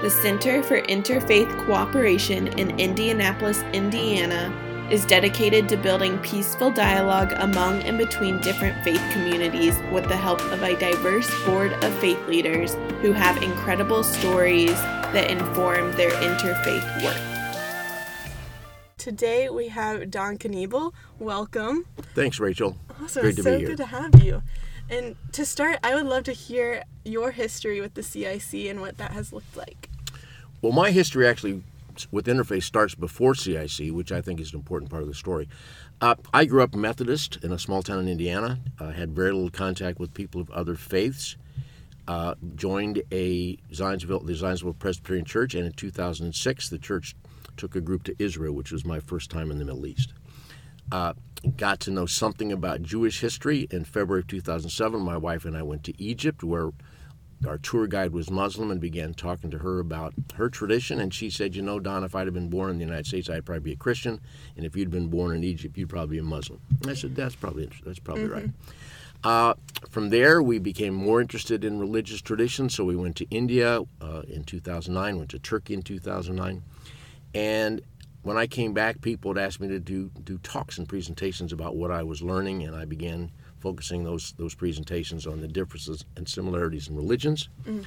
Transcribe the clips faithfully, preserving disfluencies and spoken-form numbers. The Center for Interfaith Cooperation in Indianapolis, Indiana, is dedicated to building peaceful dialogue among and between different faith communities with the help of a diverse board of faith leaders who have incredible stories that inform their interfaith work. Today we have Don Kniebel. Welcome. Thanks, Rachel. Awesome. Great to so be here. Good to have you. And to start, I would love to hear your history with the C I C and what that has looked like. Well, my history actually with Interfaith starts before C I C, which I think is an important part of the story. Uh, I grew up Methodist in a small town in Indiana. I had very little contact with people of other faiths. Uh, joined a Zionsville, the Zionsville Presbyterian Church, and in two thousand six, the church took a group to Israel, which was my first time in the Middle East. Uh, got to know something about Jewish history. In February of two thousand seven, my wife and I went to Egypt, where our tour guide was Muslim, and began talking to her about her tradition. And she said, you know, Don, if I'd have been born in the United States, I'd probably be a Christian. And if you'd been born in Egypt, you'd probably be a Muslim. And I said, that's probably that's probably mm-hmm. right. Uh, from there, we became more interested in religious traditions. So we went to India uh, in two thousand nine, went to Turkey in two thousand nine. And when I came back, people had asked me to do, do talks and presentations about what I was learning, and I began focusing those those presentations on the differences and similarities in religions. Mm-hmm.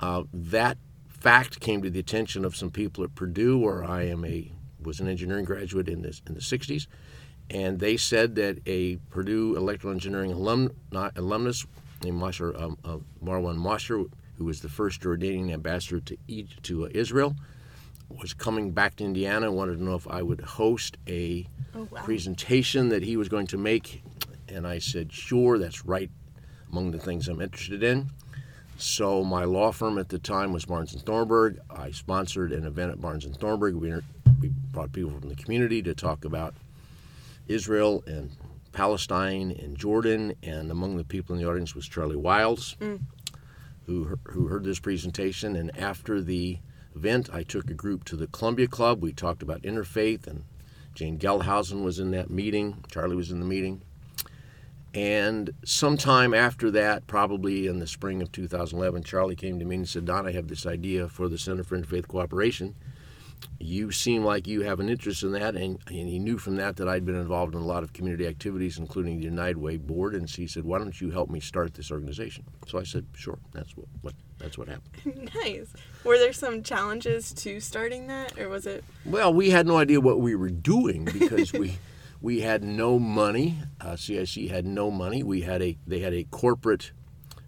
Uh, that fact came to the attention of some people at Purdue, where I am a was an engineering graduate in this in the sixties, and they said that a Purdue electrical engineering alum, not alumnus named Masher, um, uh, Marwan Masher, who was the first Jordanian ambassador to Egypt, to uh, Israel, was coming back to Indiana and wanted to know if I would host a oh, wow. presentation that he was going to make. And I said, sure, that's right among the things I'm interested in. So my law firm at the time was Barnes and Thornburg. I sponsored an event at Barnes and Thornburg. We, we brought people from the community to talk about Israel and Palestine and Jordan. And among the people in the audience was Charlie Wiles, mm. who who heard this presentation. And after the event, I took a group to the Columbia Club. We talked about interfaith, and Jane Gellhausen was in that meeting. Charlie was in the meeting. And sometime after that, probably in the spring of two thousand eleven, Charlie came to me and said, Don, I have this idea for the Center for Interfaith Cooperation. You seem like you have an interest in that. And, and he knew from that that I'd been involved in a lot of community activities, including the United Way board. And so he said, why don't you help me start this organization? So I said, sure, that's what, what that's what happened. Nice. Were there some challenges to starting that, or was it? Well, we had no idea what we were doing, because we... We had no money. Uh, C I C had no money. We had a they had a corporate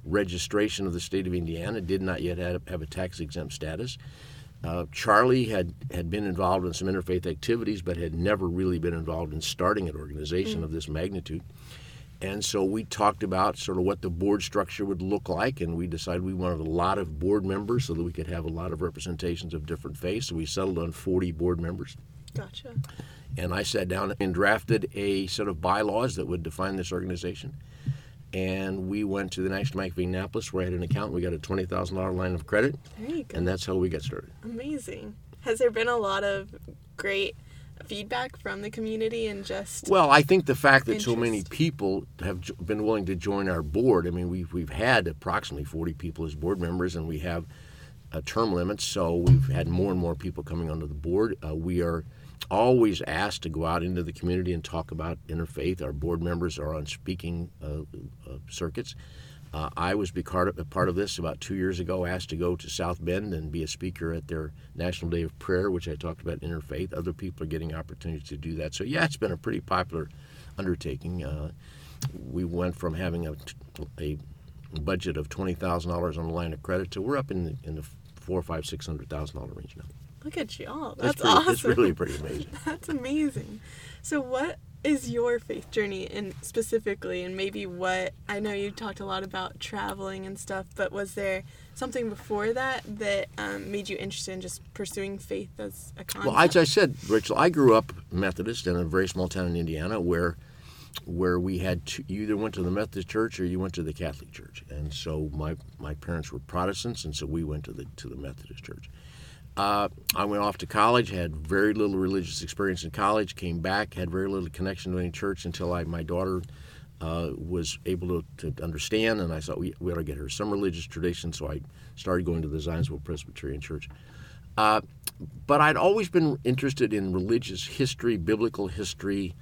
registration of the state of Indiana. Did not yet have, have a tax exempt status. Uh, Charlie had, had been involved in some interfaith activities, but had never really been involved in starting an organization mm. of this magnitude. And so we talked about sort of what the board structure would look like, and we decided we wanted a lot of board members so that we could have a lot of representations of different faiths. So we settled on forty board members. Gotcha. And I sat down and drafted a set of bylaws that would define this organization. And we went to the National Mike V. Naples, where I had an account. We got a twenty thousand dollars line of credit. There you go. And that's how we got started. Amazing. Has there been a lot of great feedback from the community and just Well, I think the fact that interest. so many people have been willing to join our board. I mean, we've, we've had approximately forty people as board members, and we have a term limit, so we've had more and more people coming onto the board. Uh, we are always asked to go out into the community and talk about interfaith. Our board members are on speaking uh, uh, circuits. Uh, I was be part of, a part of this about two years ago, asked to go to South Bend and be a speaker at their National Day of Prayer, which I talked about interfaith. Other people are getting opportunities to do that. So yeah, it's been a pretty popular undertaking. Uh, we went from having a, a budget of twenty thousand dollars on the line of credit to we're up in the, in the four or five, six hundred thousand dollar range now. Look at y'all. That's, that's pretty, awesome. That's really pretty amazing. That's amazing. So what is your faith journey in specifically, and maybe what, I know you talked a lot about traveling and stuff, but was there something before that that um, made you interested in just pursuing faith as a concept? Well, as I said, Rachel, I grew up Methodist in a very small town in Indiana where where we had to, you either went to the Methodist church or you went to the Catholic church. And so my, my parents were Protestants, and so we went to the to the Methodist church. Uh, I went off to college, had very little religious experience in college, came back, had very little connection to any church until I, my daughter uh, was able to, to understand, and I thought we, we ought to get her some religious tradition, so I started going to the Zionsville Presbyterian Church. Uh, but I'd always been interested in religious history, biblical history.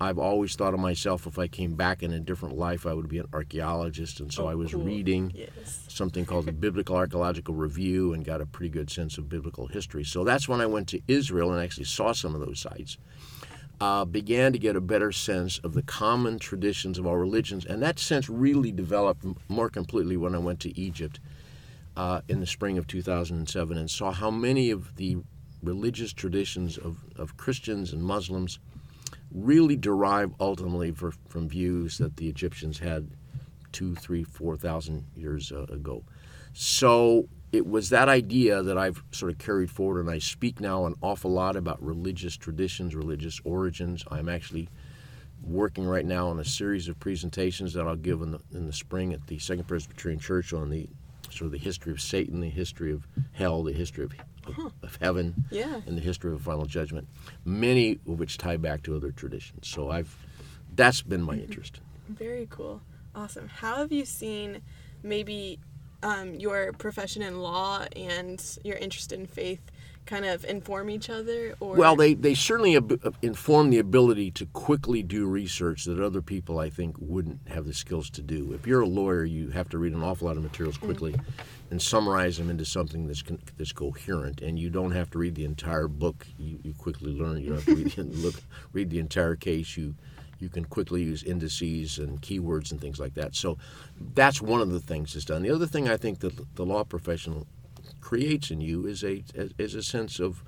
I've always thought of myself, if I came back in a different life, I would be an archaeologist, and so oh, I was cool. reading yes. something called the Biblical Archaeological Review and got a pretty good sense of biblical history. So that's when I went to Israel and actually saw some of those sites, uh, began to get a better sense of the common traditions of our religions, and that sense really developed more completely when I went to Egypt uh, in the spring of two thousand seven and saw how many of the religious traditions of, of Christians and Muslims really derive ultimately for, from views that the Egyptians had two, three, four thousand years uh, ago. So it was that idea that I've sort of carried forward, and I speak now an awful lot about religious traditions, religious origins. I'm actually working right now on a series of presentations that I'll give in the, in the spring at the Second Presbyterian Church on the sort of the history of Satan, the history of hell, the history of, of, of heaven, yeah. and the history of the final judgment, many of which tie back to other traditions. So I've, that's been my interest. Very cool. Awesome. How have you seen maybe um, your profession in law and your interest in faith kind of inform each other? Or Well, they, they certainly ab- inform the ability to quickly do research that other people, I think, wouldn't have the skills to do. If you're a lawyer, you have to read an awful lot of materials quickly mm-hmm. and summarize them into something that's con- that's coherent, and you don't have to read the entire book. You, you quickly learn. You don't have to read, look, read the entire case. You You can quickly use indices and keywords and things like that. So that's one of the things that's done. The other thing I think that the law professional creates in you is a is a sense of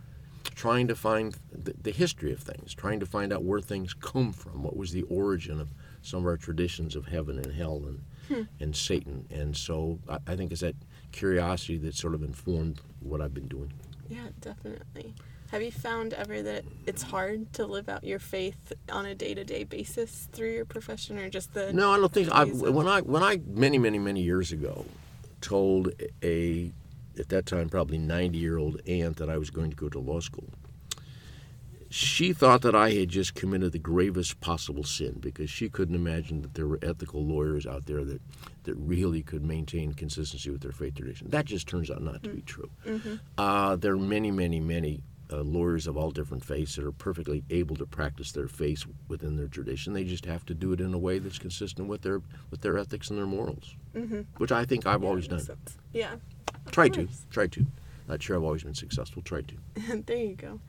trying to find the, the history of things, trying to find out where things come from, what was the origin of some of our traditions of heaven and hell and hmm. and Satan. And so I, I think it's that curiosity that sort of informed what I've been doing. Yeah, definitely. Have you found ever that it's hard to live out your faith on a day-to-day basis through your profession, or just the? No, I don't think. I, when I when I many many many years ago told a at that time probably ninety-year-old aunt that I was going to go to law school, she thought that I had just committed the gravest possible sin, because she couldn't imagine that there were ethical lawyers out there that, that really could maintain consistency with their faith tradition. That just turns out not to be true. Mm-hmm. Uh, there are many many many. Uh, lawyers of all different faiths that are perfectly able to practice their faith within their tradition. They just have to do it in a way that's consistent with their with their ethics and their morals, mm-hmm. which I think I've yeah, always done. Sense. Yeah. Try to. Try to. Not sure I've always been successful. Try to. There you go.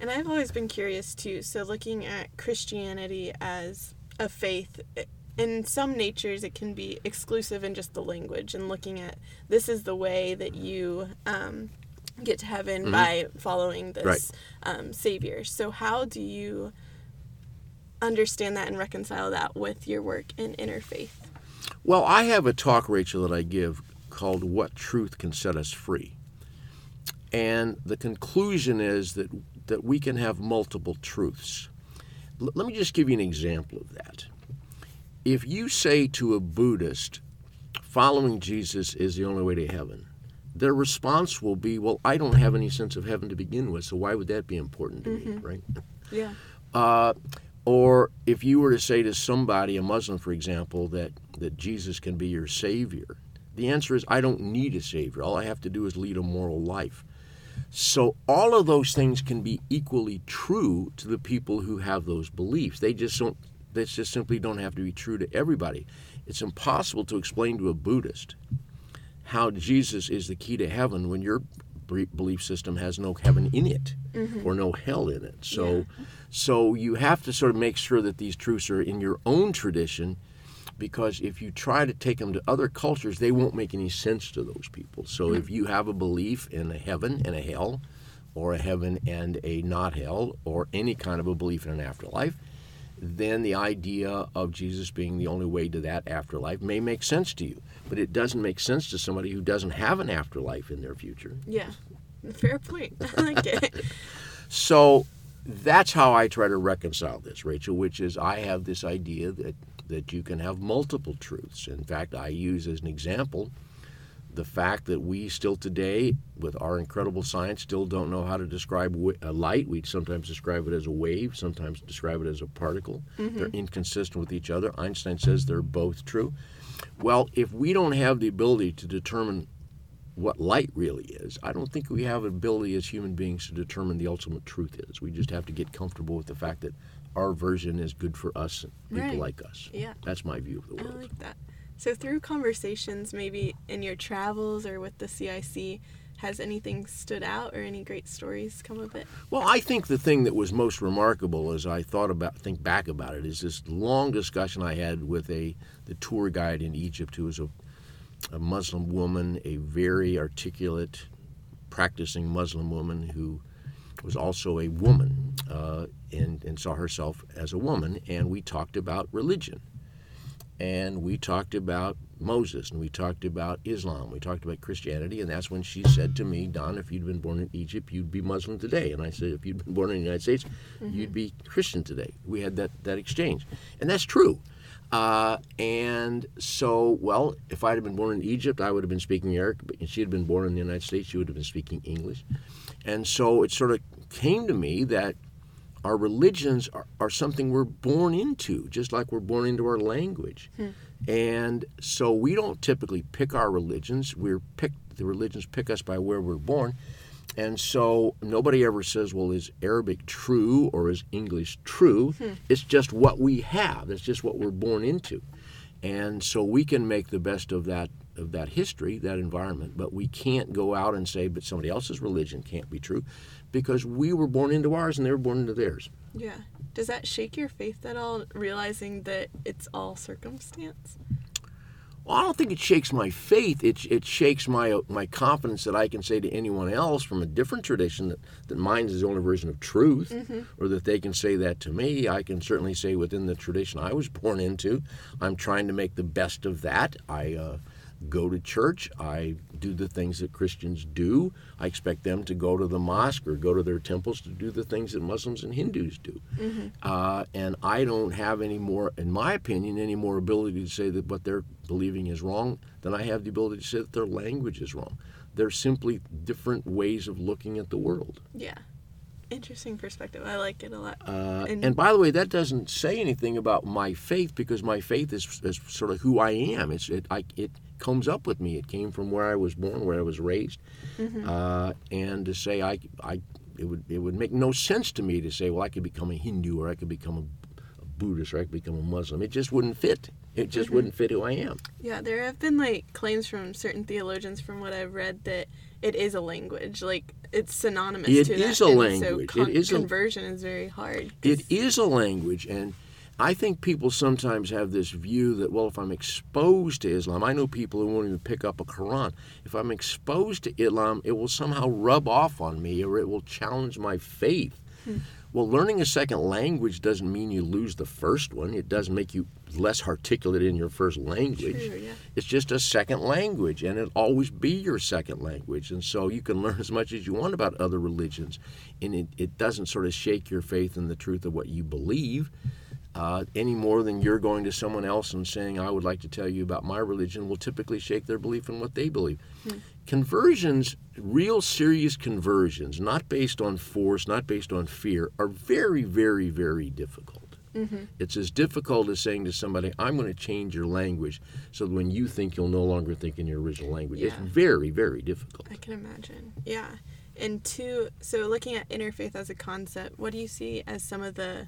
And I've always been curious, too. So looking at Christianity as a faith, it, in some natures it can be exclusive in just the language, and looking at this is the way that you... Um, get to heaven mm-hmm. by following this right. um, Savior. So how do you understand that and reconcile that with your work in interfaith? Well, I have a talk, Rachel, that I give called What Truth Can Set Us Free. And the conclusion is that, that we can have multiple truths. L- let me just give you an example of that. If you say to a Buddhist, following Jesus is the only way to heaven, their response will be, well, I don't have any sense of heaven to begin with, so why would that be important to mm-hmm. me, right? Yeah. Uh, or if you were to say to somebody, a Muslim, for example, that, that Jesus can be your savior, the answer is, I don't need a savior. All I have to do is lead a moral life. So all of those things can be equally true to the people who have those beliefs. They just don't, they just simply don't have to be true to everybody. It's impossible to explain to a Buddhist how Jesus is the key to heaven when your belief system has no heaven in it mm-hmm. or no hell in it. So yeah. so you have to sort of make sure that these truths are in your own tradition, because if you try to take them to other cultures, they won't make any sense to those people. So mm-hmm. if you have a belief in a heaven and a hell, or a heaven and a not hell, or any kind of a belief in an afterlife, then the idea of Jesus being the only way to that afterlife may make sense to you. But it doesn't make sense to somebody who doesn't have an afterlife in their future. Yeah, fair point. I like it. So that's how I try to reconcile this, Rachel, which is I have this idea that, that you can have multiple truths. In fact, I use as an example the fact that we still today, with our incredible science, still don't know how to describe a light. We sometimes describe it as a wave, sometimes describe it as a particle. Mm-hmm. They're inconsistent with each other. Einstein says they're both true. Well, if we don't have the ability to determine what light really is, I don't think we have the ability as human beings to determine the ultimate truth is. We just have to get comfortable with the fact that our version is good for us and people right. like us. Yeah. That's my view of the world. I like that. So through conversations, maybe in your travels or with the C I C, has anything stood out or any great stories come of it? Well, I think the thing that was most remarkable as I thought about, think back about it, is this long discussion I had with a the tour guide in Egypt who was a a Muslim woman, a very articulate, practicing Muslim woman who was also a woman uh, and, and saw herself as a woman. And we talked about religion. And we talked about Moses, and we talked about Islam, we talked about Christianity, and that's when she said to me, Don, if you'd been born in Egypt, you'd be Muslim today. And I said, if you'd been born in the United States, mm-hmm. you'd be Christian today. We had that, that exchange. And that's true. Uh, and so, well, if I'd have been born in Egypt, I would have been speaking Arabic, but if she had been born in the United States, she would have been speaking English. And so it sort of came to me that our religions are, are something we're born into, just like we're born into our language. Hmm. And so we don't typically pick our religions. We're picked, the religions pick us by where we're born. And so nobody ever says, well, is Arabic true or is English true? Hmm. It's just what we have. It's just what we're born into. And so we can make the best of that of that history, that environment, but we can't go out and say, but somebody else's religion can't be true, because we were born into ours and they were born into theirs. Yeah. Does that shake your faith at all, realizing that it's all circumstance? Well, I don't think it shakes my faith. It it shakes my my confidence that I can say to anyone else from a different tradition that, that mine is the only version of truth, mm-hmm. or that they can say that to me. I can certainly say within the tradition I was born into, I'm trying to make the best of that. I uh, go to church. I do the things that Christians do. I expect them to go to the mosque or go to their temples to do the things that Muslims and Hindus do. Mm-hmm. Uh, and I don't have any more, in my opinion, any more ability to say that what they're believing is wrong than I have the ability to say that their language is wrong. They're simply different ways of looking at the world. Yeah. Interesting perspective. I like it a lot. Uh, and, and by the way, that doesn't say anything about my faith, because my faith is, is sort of who I am. It's it I, it comes up with me. It came from where I was born, where I was raised, mm-hmm. uh, and to say I I it would it would make no sense to me to say, well, I could become a Hindu or I could become a, a Buddhist or I could become a Muslim. It just wouldn't fit. It just mm-hmm. wouldn't fit who I am. Yeah, there have been like claims from certain theologians, from what I've read, that it is a language. Like it's synonymous it to that. It is a and language. So con- it is a, conversion is very hard. It is a language, and I think people sometimes have this view that, well, if I'm exposed to Islam, I know people who won't even pick up a Quran. If I'm exposed to Islam, it will somehow rub off on me, or it will challenge my faith. Hmm. Well, learning a second language doesn't mean you lose the first one. It doesn't make you less articulate in your first language. True, yeah. It's just a second language, and it'll always be your second language. And so you can learn as much as you want about other religions, and it, it doesn't sort of shake your faith in the truth of what you believe uh, any more than you're going to someone else and saying, I would like to tell you about my religion, will typically shake their belief in what they believe. Hmm. Conversions, real serious conversions, not based on force, not based on fear, are very, very, very difficult. Mm-hmm. It's as difficult as saying to somebody, I'm going to change your language so that when you think, you'll no longer think in your original language. Yeah. It's very, very difficult. I can imagine. Yeah. And two, so looking at interfaith as a concept, what do you see as some of the,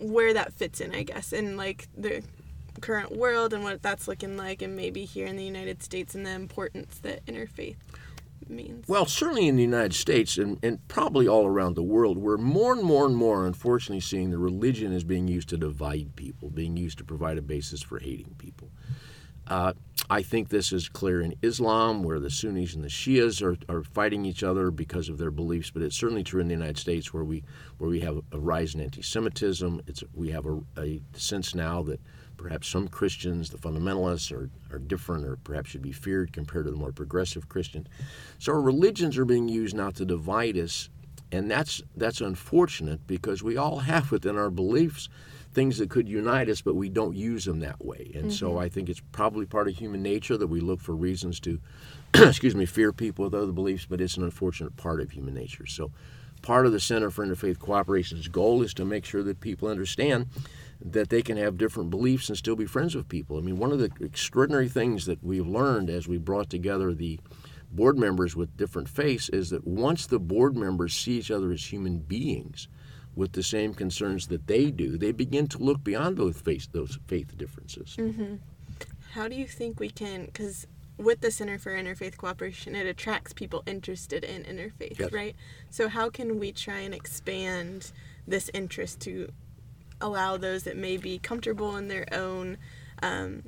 where that fits in, I guess, in like the current world and what that's looking like, and maybe here in the United States, and the importance that interfaith means? Well, certainly in the United States, and, and probably all around the world, we're more and more and more, unfortunately, seeing the religion as being used to divide people, being used to provide a basis for hating people. Uh, I think this is clear in Islam, where the Sunnis and the Shias are, are fighting each other because of their beliefs, but it's certainly true in the United States, where we where we have a rise in anti-Semitism. It's, we have a, a sense now that perhaps some Christians, the fundamentalists, are, are different, or perhaps should be feared compared to the more progressive Christians. So our religions are being used now to divide us, and that's that's unfortunate, because we all have within our beliefs things that could unite us, but we don't use them that way. And mm-hmm. so I think it's probably part of human nature that we look for reasons to, excuse me, fear people with other beliefs, but it's an unfortunate part of human nature. So part of the Center for Interfaith Cooperation's goal is to make sure that people understand that they can have different beliefs and still be friends with people. I mean, one of the extraordinary things that we've learned as we brought together the board members with different faiths is that once the board members see each other as human beings with the same concerns that they do, they begin to look beyond those faith, those faith differences. Mm-hmm. How do you think we can, because with the Center for Interfaith Cooperation, it attracts people interested in interfaith, yes. right? So how can we try and expand this interest to allow those that may be comfortable in their own, um,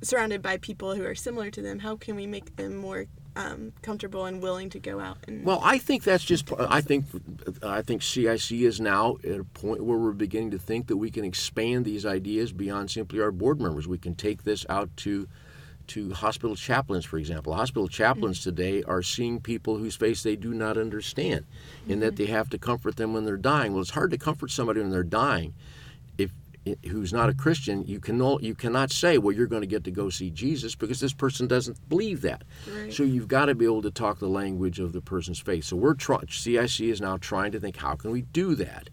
surrounded by people who are similar to them, how can we make them more um, comfortable and willing to go out? And well, I think that's just, I think I think C I C is now at a point where we're beginning to think that we can expand these ideas beyond simply our board members. We can take this out to to hospital chaplains, for example. Hospital chaplains mm-hmm. today are seeing people whose faith they do not understand mm-hmm. and that they have to comfort them when they're dying. Well, it's hard to comfort somebody when they're dying. If who's not a Christian, you can no, you cannot say, well, you're going to get to go see Jesus because this person doesn't believe that. Right. So you've got to be able to talk the language of the person's faith. So we're try- C I C is now trying to think, how can we do that?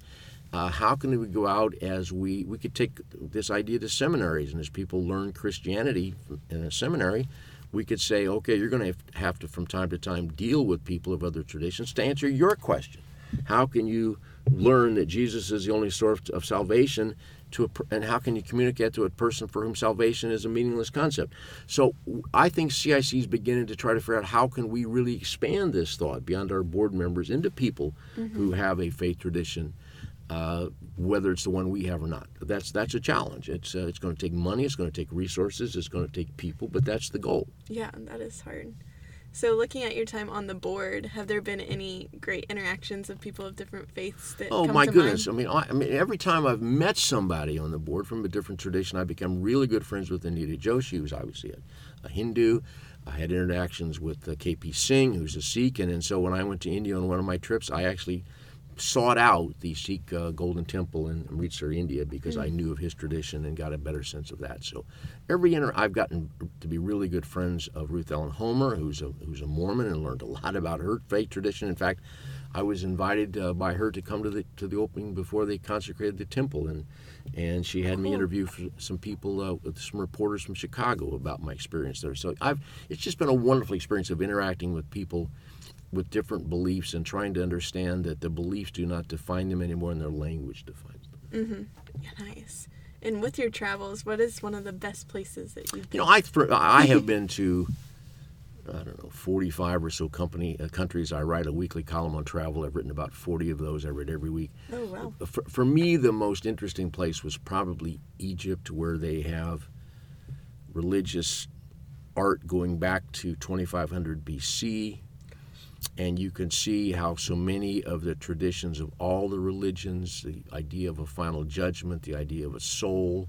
Uh, how can we go out as we, we could take this idea to seminaries, and as people learn Christianity in a seminary, we could say, okay, you're going to have to from time to time deal with people of other traditions to answer your question. How can you learn that Jesus is the only source of salvation, to a, and how can you communicate to a person for whom salvation is a meaningless concept? So I think C I C is beginning to try to figure out how can we really expand this thought beyond our board members into people mm-hmm. who have a faith tradition. Uh, whether it's the one we have or not, that's that's a challenge. It's uh, it's going to take money, it's going to take resources, it's going to take people, but that's the goal. Yeah, that is hard. So, looking at your time on the board, have there been any great interactions of people of different faiths that? Oh come my to goodness! Mind? I mean, I, I mean, every time I've met somebody on the board from a different tradition, I become really good friends with India Joshi, who's obviously a, a Hindu. I had interactions with uh, K P Singh, who's a Sikh, and, and so when I went to India on one of my trips, I actually sought out the Sikh uh, Golden Temple in Amritsar, India, because mm. I knew of his tradition and got a better sense of that. So, every inter- I've gotten to be really good friends of Ruth Ellen Homer, who's a who's a Mormon, and learned a lot about her faith tradition. In fact, I was invited uh, by her to come to the to the opening before they consecrated the temple, and and she had cool. me interview for some people, uh, with some reporters from Chicago about my experience there. So, I've it's just been a wonderful experience of interacting with people with different beliefs and trying to understand that the beliefs do not define them anymore, and their language defines them. Mm-hmm. Yeah, nice. And with your travels, what is one of the best places that you've been? You know, I I have been to, I don't know, forty-five or so company uh, countries. I write a weekly column on travel. I've written about forty of those. I read every week. Oh, wow. For, for me, the most interesting place was probably Egypt, where they have religious art going back to twenty-five hundred B C, and you can see how so many of the traditions of all the religions, the idea of a final judgment, the idea of a soul,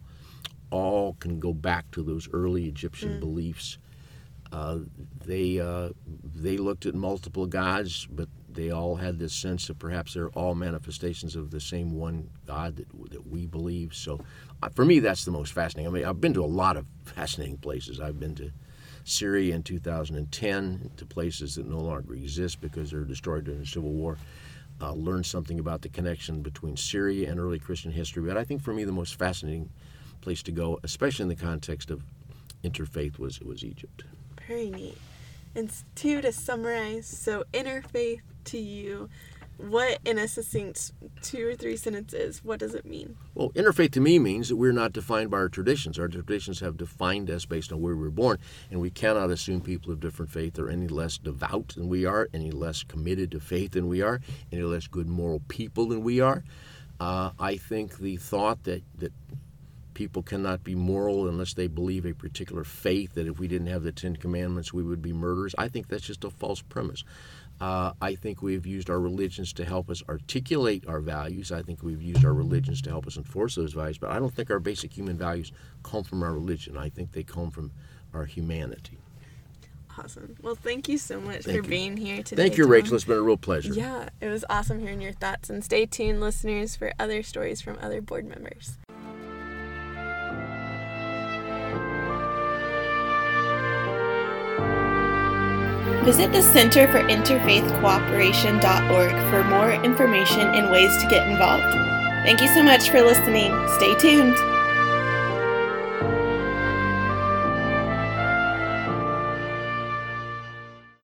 all can go back to those early Egyptian mm. beliefs. Uh, they uh, they looked at multiple gods, but they all had this sense that perhaps they're all manifestations of the same one God that that we believe. So uh, for me, that's the most fascinating. I mean, I've been to a lot of fascinating places. I've been to Syria in two thousand ten, to places that no longer exist because they were destroyed during the Civil War. Uh, learned something about the connection between Syria and early Christian history. But I think for me the most fascinating place to go, especially in the context of interfaith, was was Egypt. Very neat. And two, to summarize, so interfaith to you, what, in a succinct two or three sentences, what does it mean? Well, interfaith to me means that we're not defined by our traditions. Our traditions have defined us based on where we were born, and we cannot assume people of different faith are any less devout than we are, any less committed to faith than we are, any less good moral people than we are. Uh, I think the thought that, that people cannot be moral unless they believe a particular faith, that if we didn't have the Ten Commandments we would be murderers, I think that's just a false premise. Uh, I think we've used our religions to help us articulate our values. I think we've used our religions to help us enforce those values, but I don't think our basic human values come from our religion. I think they come from our humanity. Awesome. Well, thank you so much thank for you. being here today. Thank you, Tom. Rachel. It's been a real pleasure. Yeah, it was awesome hearing your thoughts. And stay tuned, listeners, for other stories from other board members. Visit the Center for Interfaith Cooperation dot org for more information and ways to get involved. Thank you so much for listening. Stay tuned.